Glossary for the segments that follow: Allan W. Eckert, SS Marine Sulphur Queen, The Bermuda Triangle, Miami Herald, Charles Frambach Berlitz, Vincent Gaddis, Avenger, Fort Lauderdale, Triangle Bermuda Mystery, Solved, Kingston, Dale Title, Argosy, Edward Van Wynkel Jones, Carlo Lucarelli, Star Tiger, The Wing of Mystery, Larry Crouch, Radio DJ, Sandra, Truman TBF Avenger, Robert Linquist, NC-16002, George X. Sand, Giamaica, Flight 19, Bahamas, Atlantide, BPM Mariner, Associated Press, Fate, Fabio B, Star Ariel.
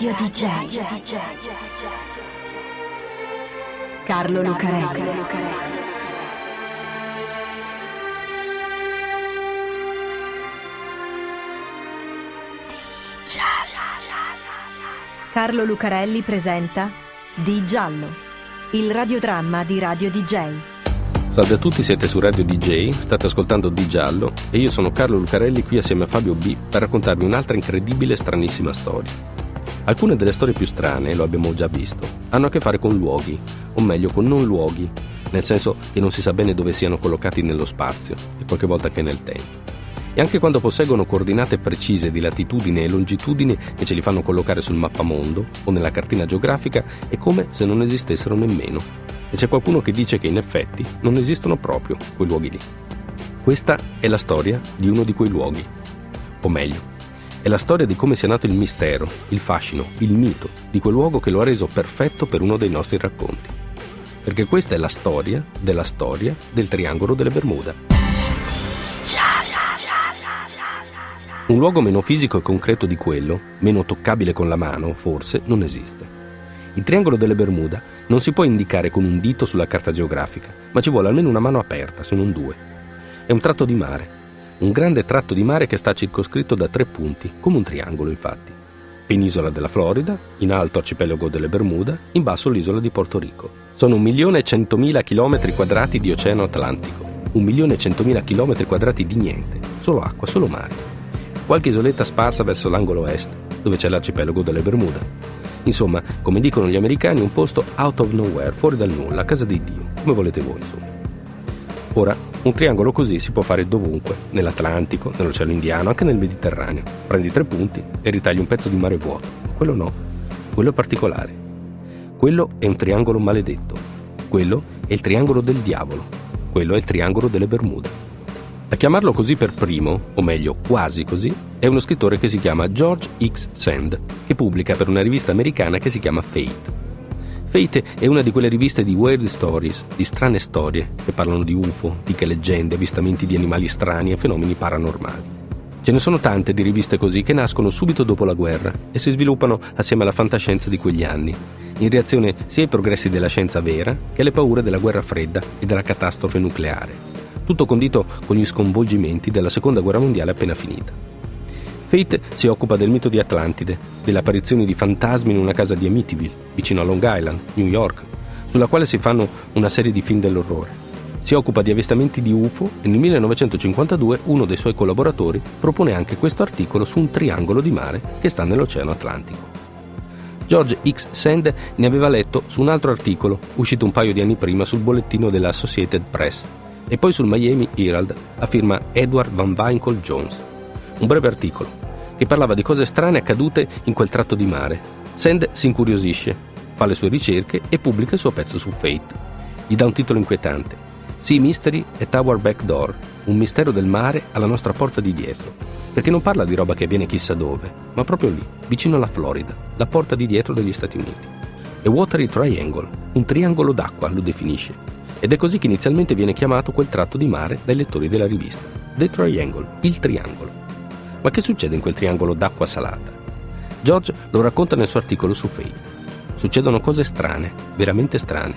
Radio DJ. Carlo Lucarelli. Carlo Lucarelli presenta Di Giallo, il radiodramma di Radio DJ. Salve a tutti, siete su Radio DJ, state ascoltando Di Giallo e io sono Carlo Lucarelli qui assieme a Fabio B per raccontarvi un'altra incredibile e stranissima storia. Alcune delle storie più strane, lo abbiamo già visto, hanno a che fare con luoghi, o meglio con non luoghi, nel senso che non si sa bene dove siano collocati nello spazio e qualche volta anche nel tempo. E anche quando posseggono coordinate precise di latitudine e longitudine che ce li fanno collocare sul mappamondo o nella cartina geografica, è come se non esistessero nemmeno. E c'è qualcuno che dice che in effetti non esistono proprio quei luoghi lì. Questa è la storia di uno di quei luoghi. O meglio, è la storia di come sia nato il mistero, il fascino, il mito di quel luogo che lo ha reso perfetto per uno dei nostri racconti. Perché questa è la storia della storia del Triangolo delle Bermuda. Un luogo meno fisico e concreto di quello, meno toccabile con la mano, forse, non esiste. Il Triangolo delle Bermuda non si può indicare con un dito sulla carta geografica, ma ci vuole almeno una mano aperta, se non due. È un tratto di mare, un grande tratto di mare che sta circoscritto da 3 punti, come un triangolo infatti. Penisola della Florida, in alto arcipelago delle Bermuda, in basso l'isola di Porto Rico. Sono 1.100.000 km quadrati di oceano Atlantico, 1.100.000 km quadrati di niente, solo acqua, solo mare. Qualche isoletta sparsa verso l'angolo est, dove c'è l'arcipelago delle Bermuda. Insomma, come dicono gli americani, un posto out of nowhere, fuori dal nulla, a casa di Dio, come volete voi, insomma. Ora, un triangolo così si può fare dovunque, nell'Atlantico, nell'Oceano Indiano, anche nel Mediterraneo. Prendi 3 punti e ritagli un pezzo di mare vuoto. Quello no, quello è particolare. Quello è un triangolo maledetto. Quello è il triangolo del diavolo. Quello è il triangolo delle Bermuda. A chiamarlo così per primo, o meglio quasi così, è uno scrittore che si chiama George X. Sand, che pubblica per una rivista americana che si chiama Fate. Fate è una di quelle riviste di weird stories, di strane storie, che parlano di UFO, antiche leggende, avvistamenti di animali strani e fenomeni paranormali. Ce ne sono tante di riviste così che nascono subito dopo la guerra e si sviluppano assieme alla fantascienza di quegli anni, in reazione sia ai progressi della scienza vera che alle paure della guerra fredda e della catastrofe nucleare. Tutto condito con gli sconvolgimenti della seconda guerra mondiale appena finita. Fate si occupa del mito di Atlantide, delle apparizioni di fantasmi in una casa di Amityville, vicino a Long Island, New York, sulla quale si fanno una serie di film dell'orrore. Si occupa di avvistamenti di UFO e nel 1952 uno dei suoi collaboratori propone anche questo articolo su un triangolo di mare che sta nell'Oceano Atlantico. George X. Sand ne aveva letto su un altro articolo, uscito un paio di anni prima sul bollettino della Associated Press, e poi sul Miami Herald a firma Edward Van Wynkel Jones. Un breve articolo che parlava di cose strane accadute in quel tratto di mare. Sand si incuriosisce, fa le sue ricerche e pubblica il suo pezzo su Fate. Gli dà un titolo inquietante: Sea Mystery e Tower Back Door, un mistero del mare alla nostra porta di dietro, perché non parla di roba che avviene chissà dove, ma proprio lì, vicino alla Florida, la porta di dietro degli Stati Uniti. E Watery Triangle, un triangolo d'acqua, lo definisce. Ed è così che inizialmente viene chiamato quel tratto di mare dai lettori della rivista, The Triangle, il triangolo. Ma che succede in quel triangolo d'acqua salata? George lo racconta nel suo articolo su Fate. Succedono cose strane, veramente strane.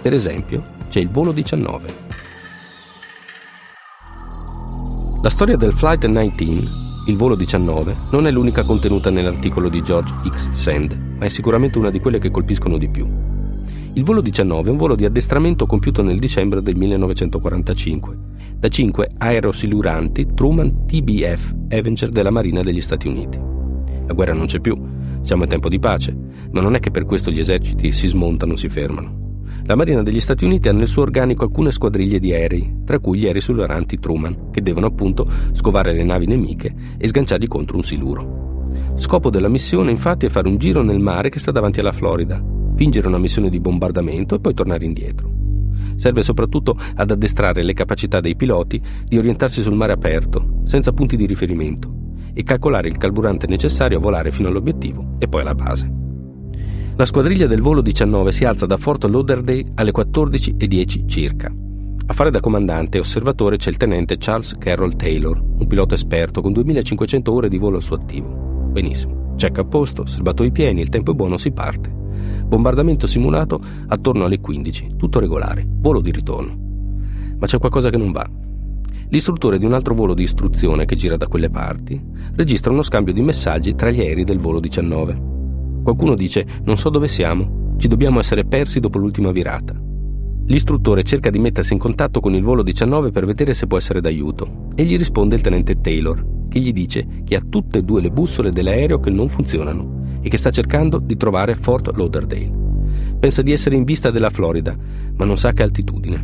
Per esempio, c'è il volo 19. La storia del Flight 19, il volo 19, non è l'unica contenuta nell'articolo di George X. Sand, ma è sicuramente una di quelle che colpiscono di più. Il volo 19 è un volo di addestramento compiuto nel dicembre del 1945 da 5 aerosiluranti Truman TBF Avenger della Marina degli Stati Uniti. La guerra non c'è più, siamo in tempo di pace, ma non è che per questo gli eserciti si smontano o si fermano. La Marina degli Stati Uniti ha nel suo organico alcune squadriglie di aerei, tra cui gli aerosiluranti Truman, che devono appunto scovare le navi nemiche e sganciarli contro un siluro. Scopo della missione, infatti, è fare un giro nel mare che sta davanti alla Florida, fingere una missione di bombardamento e poi tornare indietro. Serve soprattutto ad addestrare le capacità dei piloti di orientarsi sul mare aperto, senza punti di riferimento, e calcolare il carburante necessario a volare fino all'obiettivo e poi alla base. La squadriglia del volo 19 si alza da Fort Lauderdale alle 14:10 circa. A fare da comandante e osservatore c'è il tenente Charles Carroll Taylor, un pilota esperto con 2.500 ore di volo al suo attivo. Benissimo. Check a posto, serbatoi pieni, il tempo è buono, si parte. Bombardamento simulato attorno alle 15, tutto regolare, volo di ritorno. Ma c'è qualcosa che non va. L'istruttore di un altro volo di istruzione che gira da quelle parti registra uno scambio di messaggi tra gli aerei del volo 19. Qualcuno dice: non so dove siamo, ci dobbiamo essere persi dopo l'ultima virata. L'istruttore cerca di mettersi in contatto con il volo 19 per vedere se può essere d'aiuto e gli risponde il tenente Taylor, che gli dice che ha tutte e due le bussole dell'aereo che non funzionano e che sta cercando di trovare Fort Lauderdale. Pensa di essere in vista della Florida, ma non sa che altitudine.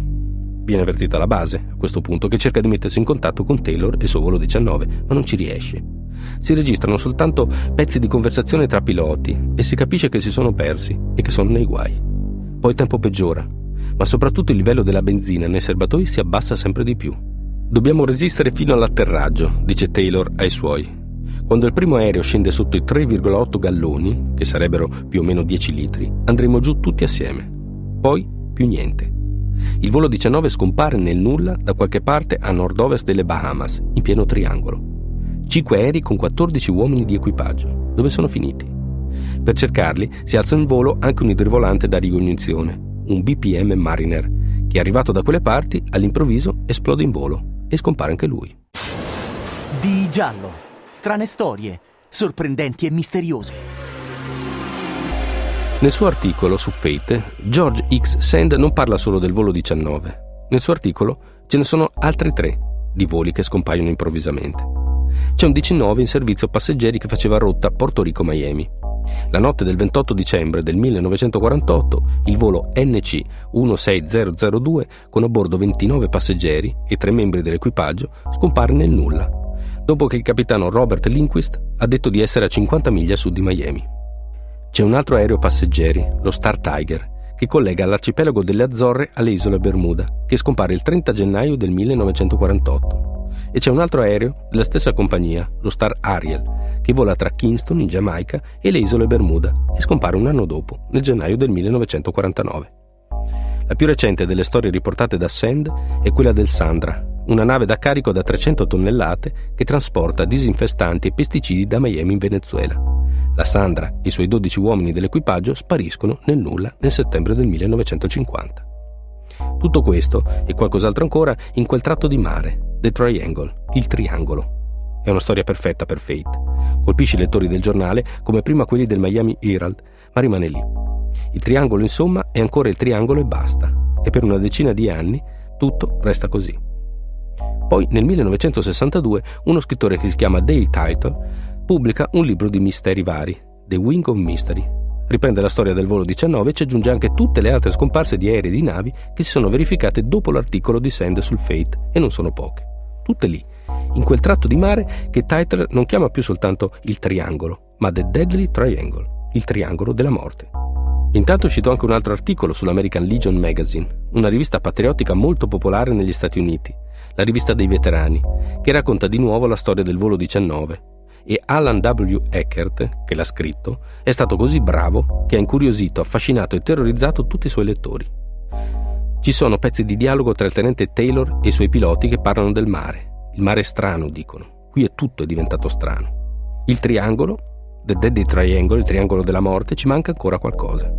Viene avvertita la base, a questo punto, che cerca di mettersi in contatto con Taylor e il suo volo 19, ma non ci riesce. Si registrano soltanto pezzi di conversazione tra piloti e si capisce che si sono persi e che sono nei guai. Poi il tempo peggiora, ma soprattutto il livello della benzina nei serbatoi si abbassa sempre di più. «Dobbiamo resistere fino all'atterraggio», dice Taylor ai suoi. Quando il primo aereo scende sotto i 3,8 galloni, che sarebbero più o meno 10 litri, andremo giù tutti assieme. Poi più niente. Il volo 19 scompare nel nulla da qualche parte a nord-ovest delle Bahamas, in pieno triangolo. 5 aerei con 14 uomini di equipaggio. Dove sono finiti? Per cercarli si alza in volo anche un idrivolante da ricognizione, un BPM Mariner, che arrivato da quelle parti all'improvviso esplode in volo e scompare anche lui. Di giallo, strane storie, sorprendenti e misteriose. Nel suo articolo su Fate, George X. Sand non parla solo del volo 19. Nel suo articolo ce ne sono altri 3 di voli che scompaiono improvvisamente. C'è un 19 in servizio passeggeri che faceva rotta Porto Rico-Miami. La notte del 28 dicembre del 1948, il volo NC-16002, con a bordo 29 passeggeri e 3 membri dell'equipaggio, scompare nel nulla, dopo che il capitano Robert Linquist ha detto di essere a 50 miglia a sud di Miami. C'è un altro aereo passeggeri, lo Star Tiger, che collega l'arcipelago delle Azzorre alle isole Bermuda, che scompare il 30 gennaio del 1948. E c'è un altro aereo della stessa compagnia, lo Star Ariel, che vola tra Kingston, in Giamaica, e le isole Bermuda e scompare un anno dopo, nel gennaio del 1949. La più recente delle storie riportate da Sand è quella del Sandra, una nave da carico da 300 tonnellate che trasporta disinfestanti e pesticidi da Miami in Venezuela. La Sandra e i suoi 12 uomini dell'equipaggio spariscono nel nulla nel settembre del 1950. Tutto questo e qualcos'altro ancora in quel tratto di mare, The Triangle, il triangolo. È una storia perfetta per Fate. Colpisce i lettori del giornale come prima quelli del Miami Herald, ma rimane lì. Il triangolo, insomma, è ancora il triangolo e basta. E per una decina di anni tutto resta così. Poi, nel 1962, uno scrittore che si chiama Dale Title pubblica un libro di misteri vari, The Wing of Mystery. Riprende la storia del volo 19 e ci aggiunge anche tutte le altre scomparse di aerei e di navi che si sono verificate dopo l'articolo di Sand sul Fate, e non sono poche. Tutte lì, in quel tratto di mare che Tytler non chiama più soltanto il triangolo, ma The Deadly Triangle, il triangolo della morte. Intanto è uscito anche un altro articolo sull'American Legion Magazine, una rivista patriottica molto popolare negli Stati Uniti, la rivista dei veterani, che racconta di nuovo la storia del volo 19, e Allan W. Eckert, che l'ha scritto, è stato così bravo che ha incuriosito, affascinato e terrorizzato tutti i suoi lettori. Ci sono pezzi di dialogo tra il tenente Taylor e i suoi piloti che parlano del mare. Il mare è strano, dicono. Qui è tutto è diventato strano. Il triangolo, The Deadly Triangle, il triangolo della morte, ci manca ancora qualcosa.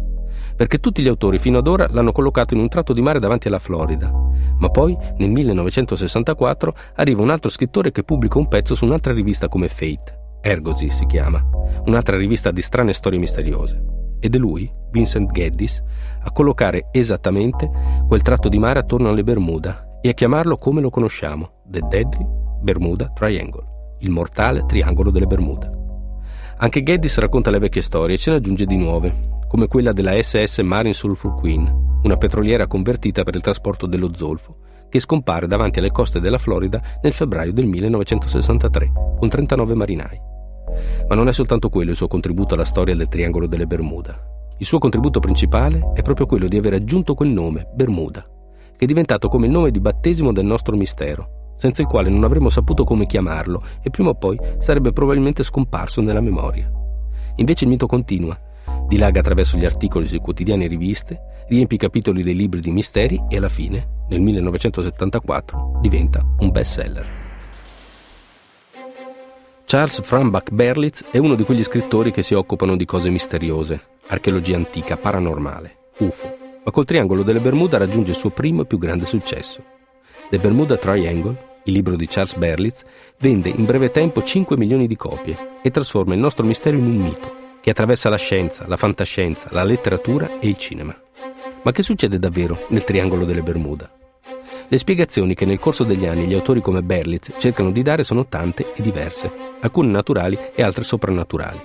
Perché tutti gli autori fino ad ora l'hanno collocato in un tratto di mare davanti alla Florida, ma poi nel 1964 arriva un altro scrittore che pubblica un pezzo su un'altra rivista come Fate, Argosy si chiama, un'altra rivista di strane storie misteriose, ed è lui, Vincent Gaddis, a collocare esattamente quel tratto di mare attorno alle Bermuda e a chiamarlo come lo conosciamo, The Deadly Bermuda Triangle, il mortale triangolo delle Bermuda. Anche Gaddis racconta le vecchie storie e ce ne aggiunge di nuove, come quella della SS Marine Sulphur Queen, una petroliera convertita per il trasporto dello zolfo, che scompare davanti alle coste della Florida nel febbraio del 1963, con 39 marinai. Ma non è soltanto quello il suo contributo alla storia del Triangolo delle Bermuda. Il suo contributo principale è proprio quello di aver aggiunto quel nome, Bermuda, che è diventato come il nome di battesimo del nostro mistero, senza il quale non avremmo saputo come chiamarlo e prima o poi sarebbe probabilmente scomparso nella memoria. Invece il mito continua, dilaga attraverso gli articoli sui quotidiani e riviste, riempie i capitoli dei libri di misteri e alla fine, nel 1974, diventa un best seller. Charles Frambach Berlitz è uno di quegli scrittori che si occupano di cose misteriose, archeologia antica, paranormale, UFO, ma col triangolo delle Bermuda raggiunge il suo primo e più grande successo. The Bermuda Triangle, il libro di Charles Berlitz, vende in breve tempo 5 milioni di copie e trasforma il nostro mistero in un mito che attraversa la scienza, la fantascienza, la letteratura e il cinema. Ma che succede davvero nel triangolo delle Bermuda? Le spiegazioni che nel corso degli anni gli autori come Berlitz cercano di dare sono tante e diverse, alcune naturali e altre soprannaturali.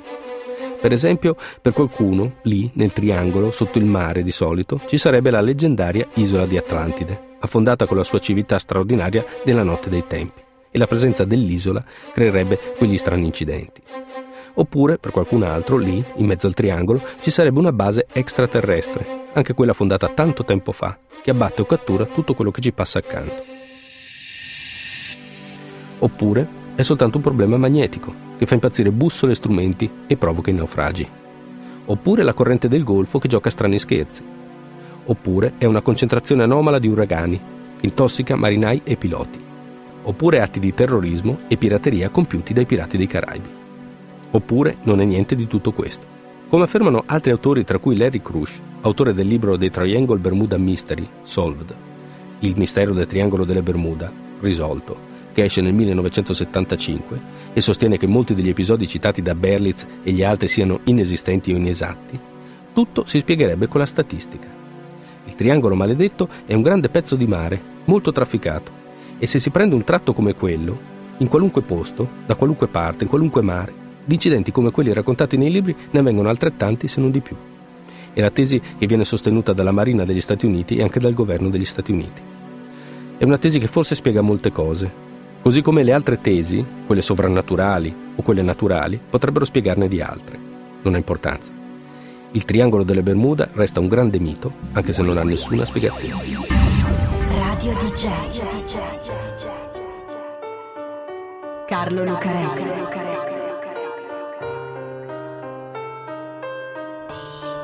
Per esempio, per qualcuno, lì, nel triangolo, sotto il mare di solito, ci sarebbe la leggendaria isola di Atlantide, affondata con la sua civiltà straordinaria della notte dei tempi, e la presenza dell'isola creerebbe quegli strani incidenti. Oppure, per qualcun altro, lì, in mezzo al triangolo, ci sarebbe una base extraterrestre, anche quella fondata tanto tempo fa, che abbatte o cattura tutto quello che ci passa accanto. Oppure è soltanto un problema magnetico, che fa impazzire bussole e strumenti e provoca i naufragi. Oppure la corrente del Golfo che gioca strani scherzi. Oppure è una concentrazione anomala di uragani, che intossica marinai e piloti. Oppure atti di terrorismo e pirateria compiuti dai pirati dei Caraibi. Oppure non è niente di tutto questo. Come affermano altri autori, tra cui Larry Crouch, autore del libro The Triangle Bermuda Mystery, Solved, il mistero del triangolo delle Bermuda, risolto, che esce nel 1975 e sostiene che molti degli episodi citati da Berlitz e gli altri siano inesistenti o inesatti, tutto si spiegherebbe con la statistica. Il triangolo maledetto è un grande pezzo di mare, molto trafficato, e se si prende un tratto come quello, in qualunque posto, da qualunque parte, in qualunque mare, di incidenti come quelli raccontati nei libri ne avvengono altrettanti, se non di più. È la tesi che viene sostenuta dalla Marina degli Stati Uniti e anche dal governo degli Stati Uniti. È una tesi che forse spiega molte cose, così come le altre tesi, quelle sovrannaturali o quelle naturali, potrebbero spiegarne di altre. Non ha importanza. Il triangolo delle Bermuda resta un grande mito, anche se non ha nessuna spiegazione. Radio DJ. Carlo Lucarelli.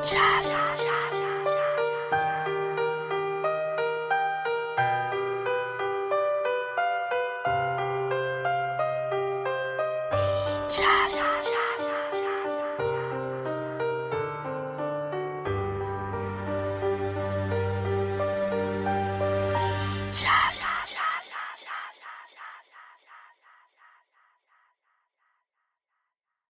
Cha cha cha.